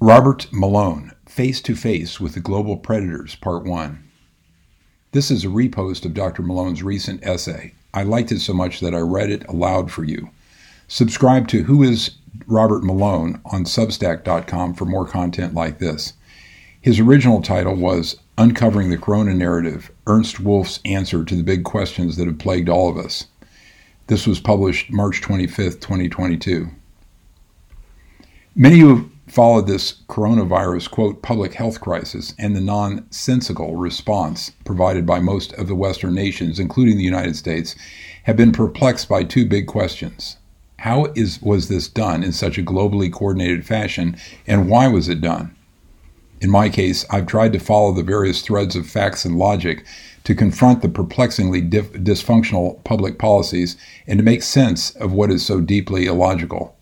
Robert Malone, Face to Face with the Global Predators, Part 1. This is a repost of Dr. Malone's recent essay. I liked it so much that I read it aloud for you. Subscribe to Who is Robert Malone on Substack.com for more content like this. His original title was Uncovering the Corona Narrative, Ernst Wolf's Answer to the Big Questions that Have Plagued All of Us. This was published March 25th, 2022. Many who have followed this coronavirus, quote, public health crisis and the nonsensical response provided by most of the Western nations, including the United States, have been perplexed by two big questions. How was this done in such a globally coordinated fashion, and why was it done? In my case, I've tried to follow the various threads of facts and logic to confront the perplexingly dysfunctional public policies and to make sense of what is so deeply illogical.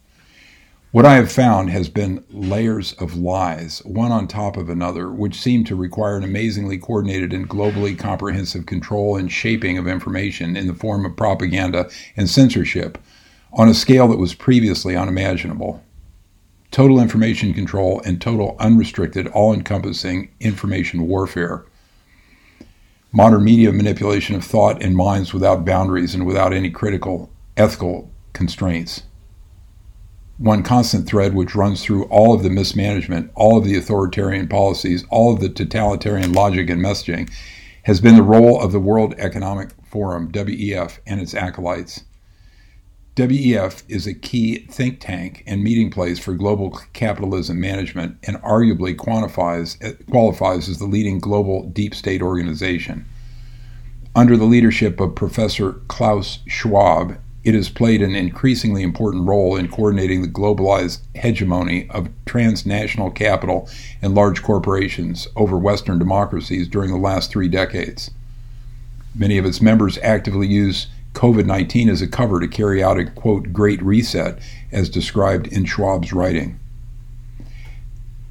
What I have found has been layers of lies, one on top of another, which seem to require an amazingly coordinated and globally comprehensive control and shaping of information in the form of propaganda and censorship on a scale that was previously unimaginable. Total information control and total unrestricted, all-encompassing information warfare. Modern media manipulation of thought and minds without boundaries and without any critical, ethical constraints. One constant thread which runs through all of the mismanagement, all of the authoritarian policies, all of the totalitarian logic and messaging has been the role of the World Economic Forum, WEF, and its acolytes. WEF is a key think tank and meeting place for global capitalism management and arguably qualifies as the leading global deep state organization. Under the leadership of Professor Klaus Schwab, it has played an increasingly important role in coordinating the globalized hegemony of transnational capital and large corporations over Western democracies during the last 3 decades. Many of its members actively use COVID-19 as a cover to carry out a, quote, great reset, as described in Schwab's writing.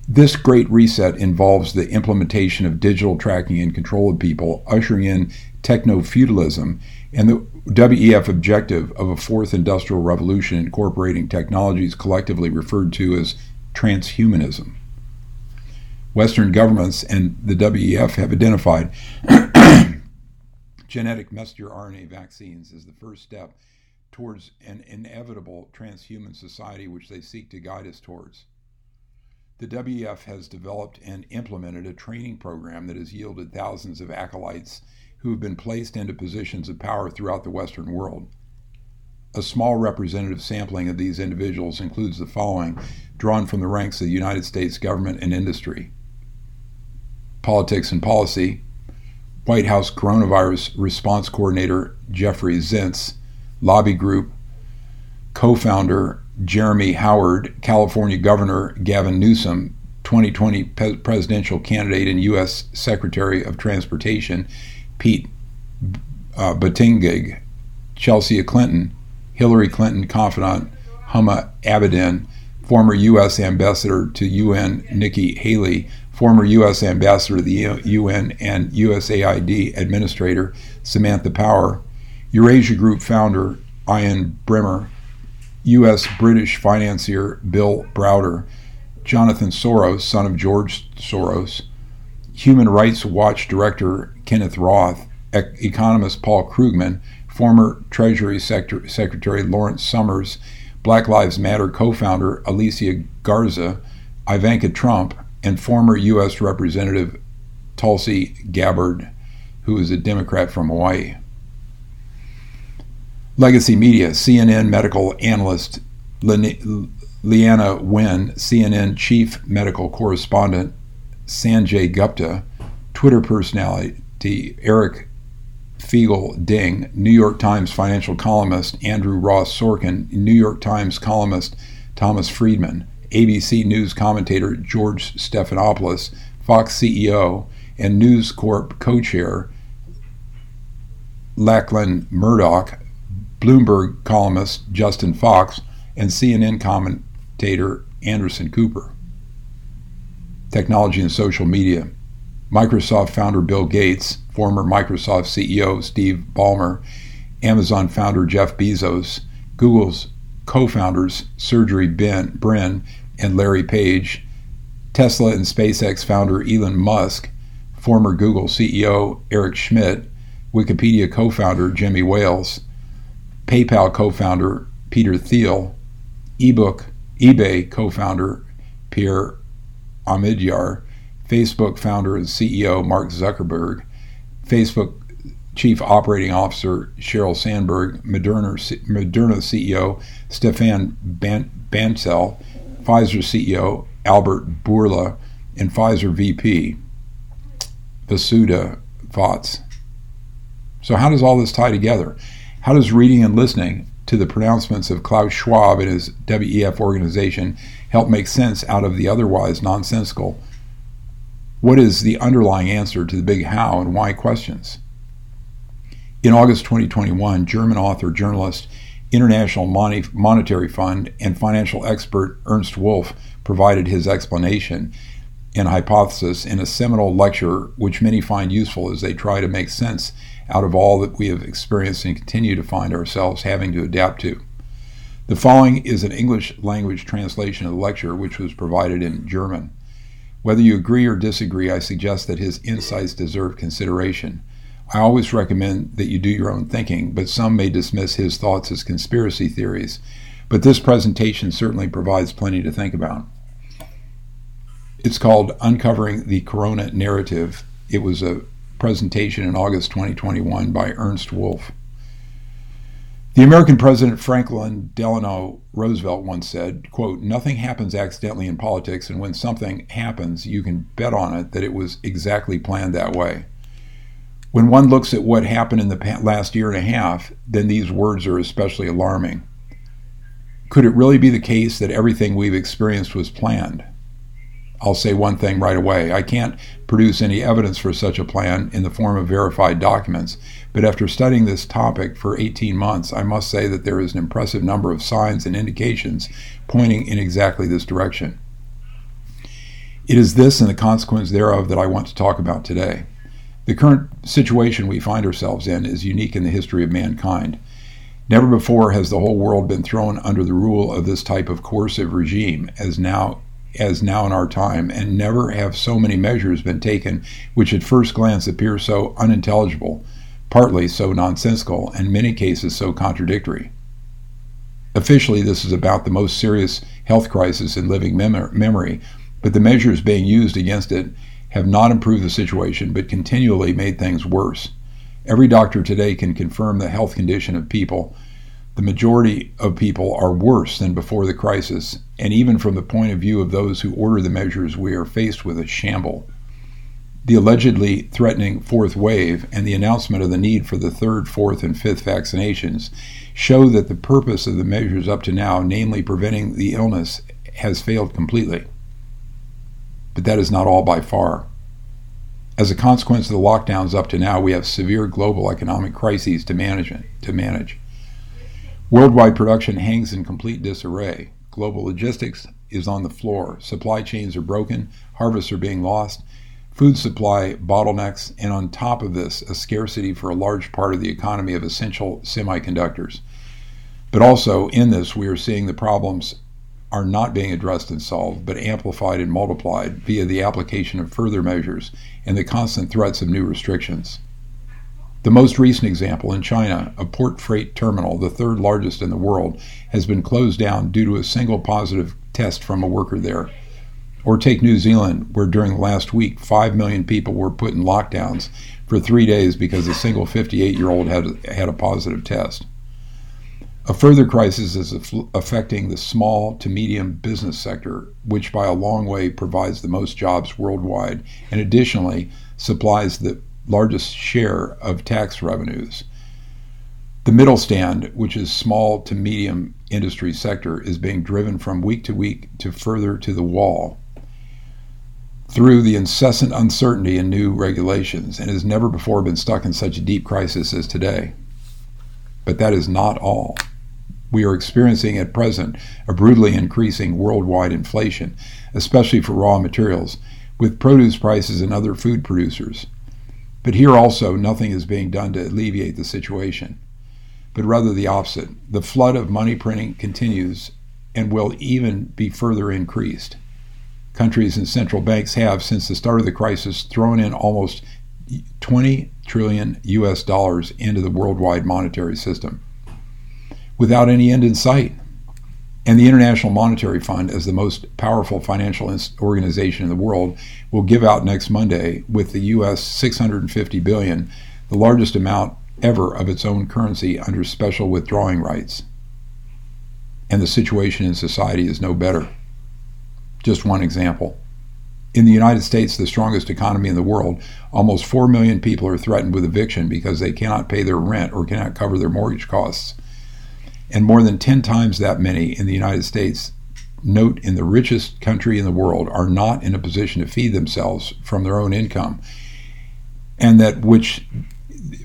This great reset involves the implementation of digital tracking and control of people, ushering in techno-feudalism, and the WEF objective of a fourth industrial revolution incorporating technologies collectively referred to as transhumanism. Western governments and the WEF have identified genetic messenger RNA vaccines is the first step towards an inevitable transhuman society which they seek to guide us towards. The WEF has developed and implemented a training program that has yielded thousands of acolytes who have been placed into positions of power throughout the Western world. A small representative sampling of these individuals includes the following, drawn from the ranks of the United States government and industry. Politics and Policy, White House Coronavirus Response Coordinator Jeffrey Zients, Lobby Group Co-founder Jeremy Howard, California Governor Gavin Newsom, 2020 presidential candidate and U.S. Secretary of Transportation Pete Batingig, Chelsea Clinton, Hillary Clinton confidant Humma Abedin, former U.S. Ambassador to UN Nikki Haley, former U.S. Ambassador to the UN and USAID Administrator Samantha Power, Eurasia Group founder Ian Bremmer, U.S.-British financier Bill Browder, Jonathan Soros, son of George Soros, Human Rights Watch Director Kenneth Roth, economist Paul Krugman, former Treasury Secretary Lawrence Summers, Black Lives Matter co-founder Alicia Garza, Ivanka Trump, and former U.S. Representative Tulsi Gabbard, who is a Democrat from Hawaii. Legacy Media, CNN medical analyst Leana Wen, CNN chief medical correspondent Sanjay Gupta, Twitter personality Eric Fiegel-Ding, New York Times financial columnist Andrew Ross Sorkin, New York Times columnist Thomas Friedman, ABC News commentator George Stephanopoulos, Fox CEO and News Corp co-chair Lachlan Murdoch, Bloomberg columnist Justin Fox, and CNN commentator Anderson Cooper. Technology and social media. Microsoft founder Bill Gates, former Microsoft CEO Steve Ballmer, Amazon founder Jeff Bezos, Google's co-founders Sergey Brin and Larry Page, Tesla and SpaceX founder Elon Musk, former Google CEO Eric Schmidt, Wikipedia co-founder Jimmy Wales, PayPal co-founder Peter Thiel, eBay co-founder Pierre Omidyar, Facebook founder and CEO Mark Zuckerberg, Facebook Chief Operating Officer Sheryl Sandberg, Moderna CEO Stefan Bancel, Pfizer CEO Albert Bourla, and Pfizer VP Vasudha Vats. So how does all this tie together? How does reading and listening to the pronouncements of Klaus Schwab and his WEF organization help make sense out of the otherwise nonsensical? What is the underlying answer to the big how and why questions? In August 2021, German author, journalist, International Monetary Fund, and financial expert Ernst Wolf provided his explanation and hypothesis in a seminal lecture which many find useful as they try to make sense out of all that we have experienced and continue to find ourselves having to adapt to. The following is an English language translation of the lecture, which was provided in German. Whether you agree or disagree, I suggest that his insights deserve consideration. I always recommend that you do your own thinking, but some may dismiss his thoughts as conspiracy theories. But this presentation certainly provides plenty to think about. It's called Uncovering the Corona Narrative. It was a presentation in August 2021 by Ernst Wolf. The American President Franklin Delano Roosevelt once said, quote, "Nothing happens accidentally in politics, and when something happens, you can bet on it that it was exactly planned that way." When one looks at what happened in the last year and a half, then these words are especially alarming. Could it really be the case that everything we've experienced was planned? I'll say one thing right away. I can't produce any evidence for such a plan in the form of verified documents, but after studying this topic for 18 months, I must say that there is an impressive number of signs and indications pointing in exactly this direction. It is this and the consequence thereof that I want to talk about today. The current situation we find ourselves in is unique in the history of mankind. Never before has the whole world been thrown under the rule of this type of coercive regime as now in our time, and never have so many measures been taken which at first glance appear so unintelligible, partly so nonsensical, and in many cases so contradictory. Officially, this is about the most serious health crisis in living memory, but the measures being used against it have not improved the situation, but continually made things worse. Every doctor today can confirm the health condition of people. The majority of people are worse than before the crisis, and even from the point of view of those who order the measures, we are faced with a shamble. The allegedly threatening fourth wave and the announcement of the need for the third, fourth, and fifth vaccinations show that the purpose of the measures up to now, namely preventing the illness, has failed completely. But that is not all by far. As a consequence of the lockdowns up to now, we have severe global economic crises to manage. Worldwide production hangs in complete disarray. Global logistics is on the floor. Supply chains are broken. Harvests are being lost. Food supply bottlenecks. And on top of this, a scarcity for a large part of the economy of essential semiconductors. But also in this, we are seeing the problems are not being addressed and solved, but amplified and multiplied via the application of further measures and the constant threats of new restrictions. The most recent example in China, a port freight terminal, the third largest in the world, has been closed down due to a single positive test from a worker there. Or take New Zealand, where during the last week, 5 million people were put in lockdowns for 3 days because a single 58-year-old had a positive test. A further crisis is affecting the small to medium business sector, which by a long way provides the most jobs worldwide, and additionally supplies the largest share of tax revenues. The middle stand, which is small to medium industry sector, is being driven from week to week to further to the wall through the incessant uncertainty in new regulations, and has never before been stuck in such a deep crisis as today. But that is not all. We are experiencing at present a brutally increasing worldwide inflation, especially for raw materials, with produce prices and other food producers. But here also, nothing is being done to alleviate the situation, but rather the opposite. The flood of money printing continues and will even be further increased. countries and central banks have, since the start of the crisis, thrown in almost $20 trillion into the worldwide monetary system without any end in sight. And the International Monetary Fund, as the most powerful financial organization in the world, will give out next Monday, with the U.S. $650 billion, the largest amount ever of its own currency under special withdrawing rights. And the situation in society is no better. Just one example. In the United States, the strongest economy in the world, almost 4 million people are threatened with eviction because they cannot pay their rent or cannot cover their mortgage costs. And more than 10 times that many in the United States, note in the richest country in the world, are not in a position to feed themselves from their own income. And that which,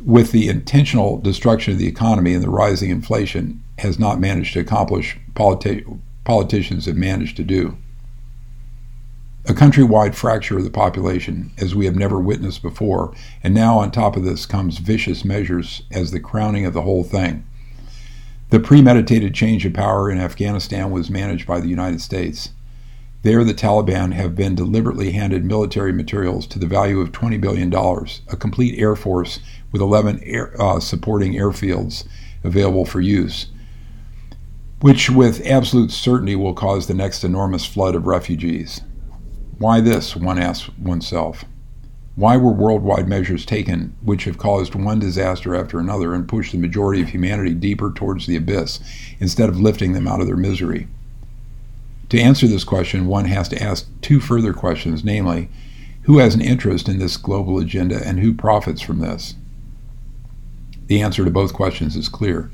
with the intentional destruction of the economy and the rising inflation, has not managed to accomplish, politicians have managed to do. A countrywide fracture of the population, as we have never witnessed before, and now on top of this comes vicious measures as the crowning of the whole thing. The premeditated change of power in Afghanistan was managed by the United States. There, the Taliban have been deliberately handed military materials to the value of $20 billion, a complete air force with 11 supporting airfields available for use, which with absolute certainty will cause the next enormous flood of refugees. Why this, one asks oneself. Why were worldwide measures taken which have caused one disaster after another and pushed the majority of humanity deeper towards the abyss instead of lifting them out of their misery? To answer this question, one has to ask two further questions, namely, who has an interest in this global agenda and who profits from this? The answer to both questions is clear.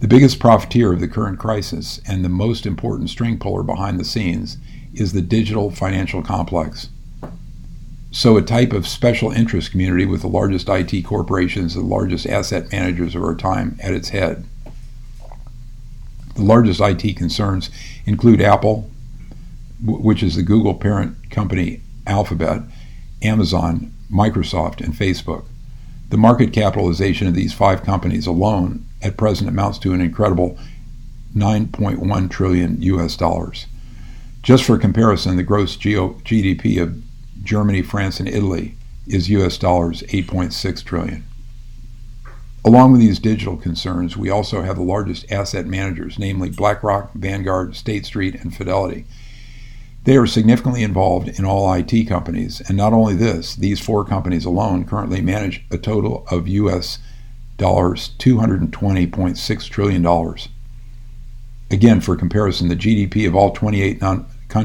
The biggest profiteer of the current crisis and the most important string puller behind the scenes is the digital financial complex. So a type of special interest community with the largest IT corporations and the largest asset managers of our time at its head. The largest IT concerns include Apple, which is the Google parent company Alphabet, Amazon, Microsoft, and Facebook. The market capitalization of these five companies alone at present amounts to an incredible $9.1 trillion. Just for comparison, the gross GDP of Germany, France, and Italy is US$, $8.6 trillion. Along with these digital concerns, we also have the largest asset managers, namely BlackRock, Vanguard, State Street, and Fidelity. They are significantly involved in all IT companies, and not only this, these four companies alone currently manage a total of US$, $220.6 trillion. Again, for comparison, the GDP of all 28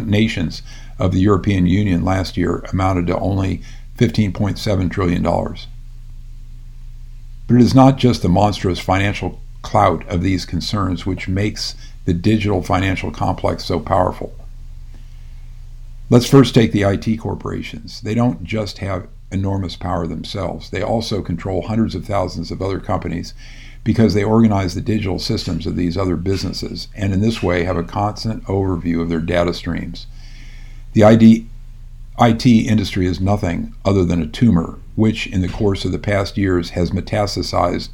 nations of the European Union last year amounted to only $15.7 trillion. But it is not just the monstrous financial clout of these concerns which makes the digital financial complex so powerful. Let's first take the IT corporations. They don't just have enormous power themselves. They also control hundreds of thousands of other companies because they organize the digital systems of these other businesses and in this way have a constant overview of their data streams. The IT industry is nothing other than a tumor, which in the course of the past years has metastasized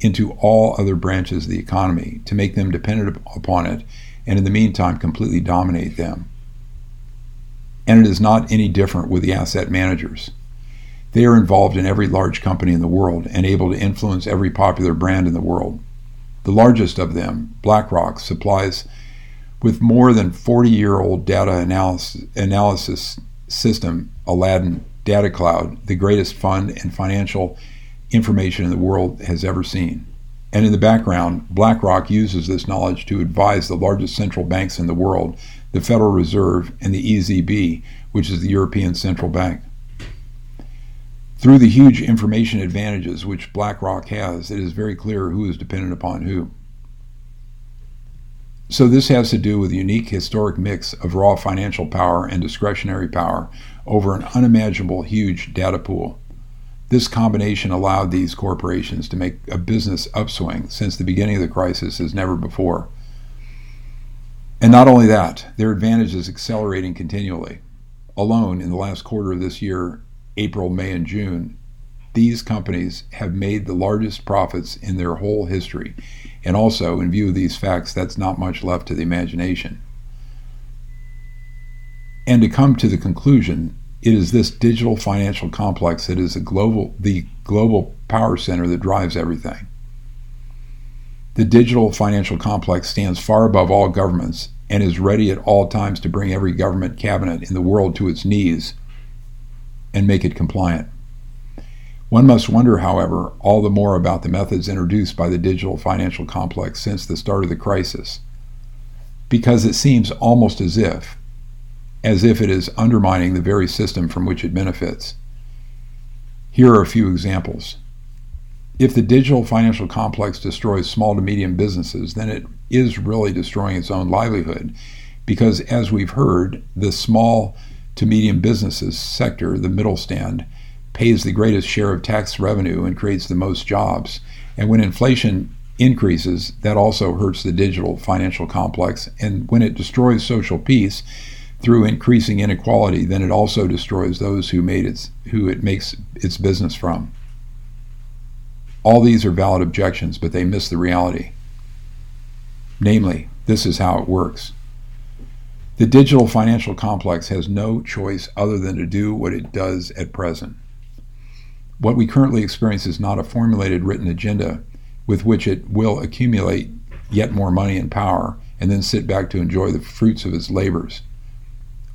into all other branches of the economy to make them dependent upon it and in the meantime completely dominate them. And it is not any different with the asset managers. They are involved in every large company in the world and able to influence every popular brand in the world. The largest of them, BlackRock, supplies with more than 40-year-old data analysis system, Aladdin Data Cloud, the greatest fund and financial information in the world has ever seen. And in the background, BlackRock uses this knowledge to advise the largest central banks in the world, the Federal Reserve and the ECB, which is the European Central Bank. Through the huge information advantages which BlackRock has, it is very clear who is dependent upon who. So this has to do with a unique historic mix of raw financial power and discretionary power over an unimaginable huge data pool. This combination allowed these corporations to make a business upswing since the beginning of the crisis as never before. And not only that, their advantage is accelerating continually. Alone in the last quarter of this year, April, May, and June, these companies have made the largest profits in their whole history. And also, in view of these facts, that's not much left to the imagination. and to come to the conclusion, it is this digital financial complex that is the global power center that drives everything. The digital financial complex stands far above all governments and is ready at all times to bring every government cabinet in the world to its knees and make it compliant. One must wonder, however, all the more about the methods introduced by the digital financial complex since the start of the crisis, because it seems almost as if it is undermining the very system from which it benefits. Here are a few examples. If the digital financial complex destroys small to medium businesses, then it is really destroying its own livelihood, because as we've heard, the small to medium businesses sector, the middle stand, pays the greatest share of tax revenue and creates the most jobs. And when inflation increases, that also hurts the digital financial complex. And when it destroys social peace through increasing inequality, then it also destroys those who it makes its business from. All these are valid objections, but they miss the reality. Namely, this is how it works. The digital financial complex has no choice other than to do what it does at present. What we currently experience is not a formulated written agenda with which it will accumulate yet more money and power and then sit back to enjoy the fruits of its labors.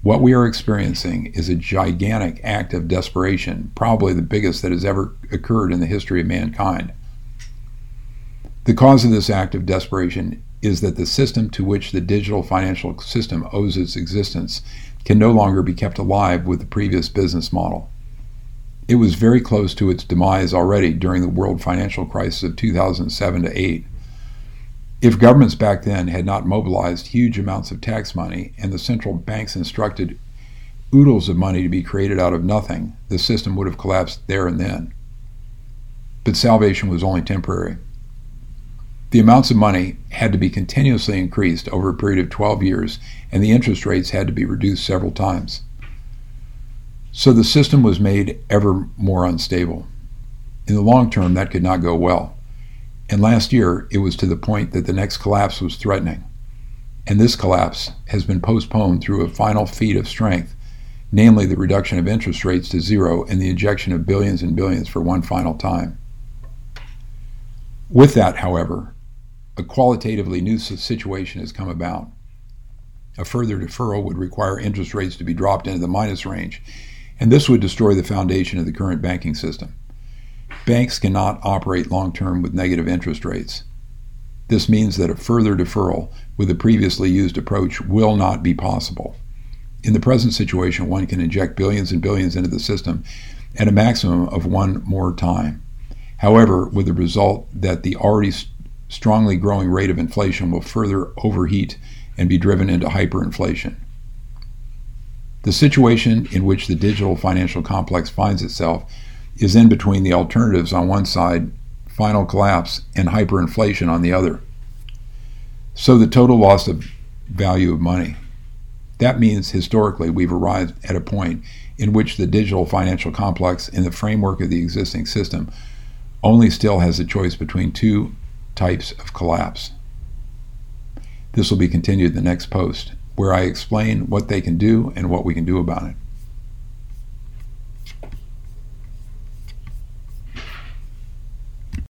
What we are experiencing is a gigantic act of desperation, probably the biggest that has ever occurred in the history of mankind. The cause of this act of desperation is that the system to which the digital financial system owes its existence can no longer be kept alive with the previous business model. It was very close to its demise already during the world financial crisis of 2007-08. If governments back then had not mobilized huge amounts of tax money and the central banks instructed oodles of money to be created out of nothing, the system would have collapsed there and then. But salvation was only temporary. The amounts of money had to be continuously increased over a period of 12 years, and the interest rates had to be reduced several times. So the system was made ever more unstable. In the long term, that could not go well. And last year, it was to the point that the next collapse was threatening. And this collapse has been postponed through a final feat of strength, namely the reduction of interest rates to zero and the injection of billions and billions for one final time. With that, however, a qualitatively new situation has come about. A further deferral would require interest rates to be dropped into the minus range, and this would destroy the foundation of the current banking system. Banks cannot operate long-term with negative interest rates. This means that a further deferral with the previously used approach will not be possible. In the present situation, one can inject billions and billions into the system at a maximum of one more time. However, with the result that the already strongly growing rate of inflation will further overheat and be driven into hyperinflation. The situation in which the digital financial complex finds itself is in between the alternatives on one side, final collapse, and hyperinflation on the other. So the total loss of value of money. That means historically we've arrived at a point in which the digital financial complex in the framework of the existing system only still has a choice between two types of collapse. This will be continued in the next post, where I explain what they can do and what we can do about it.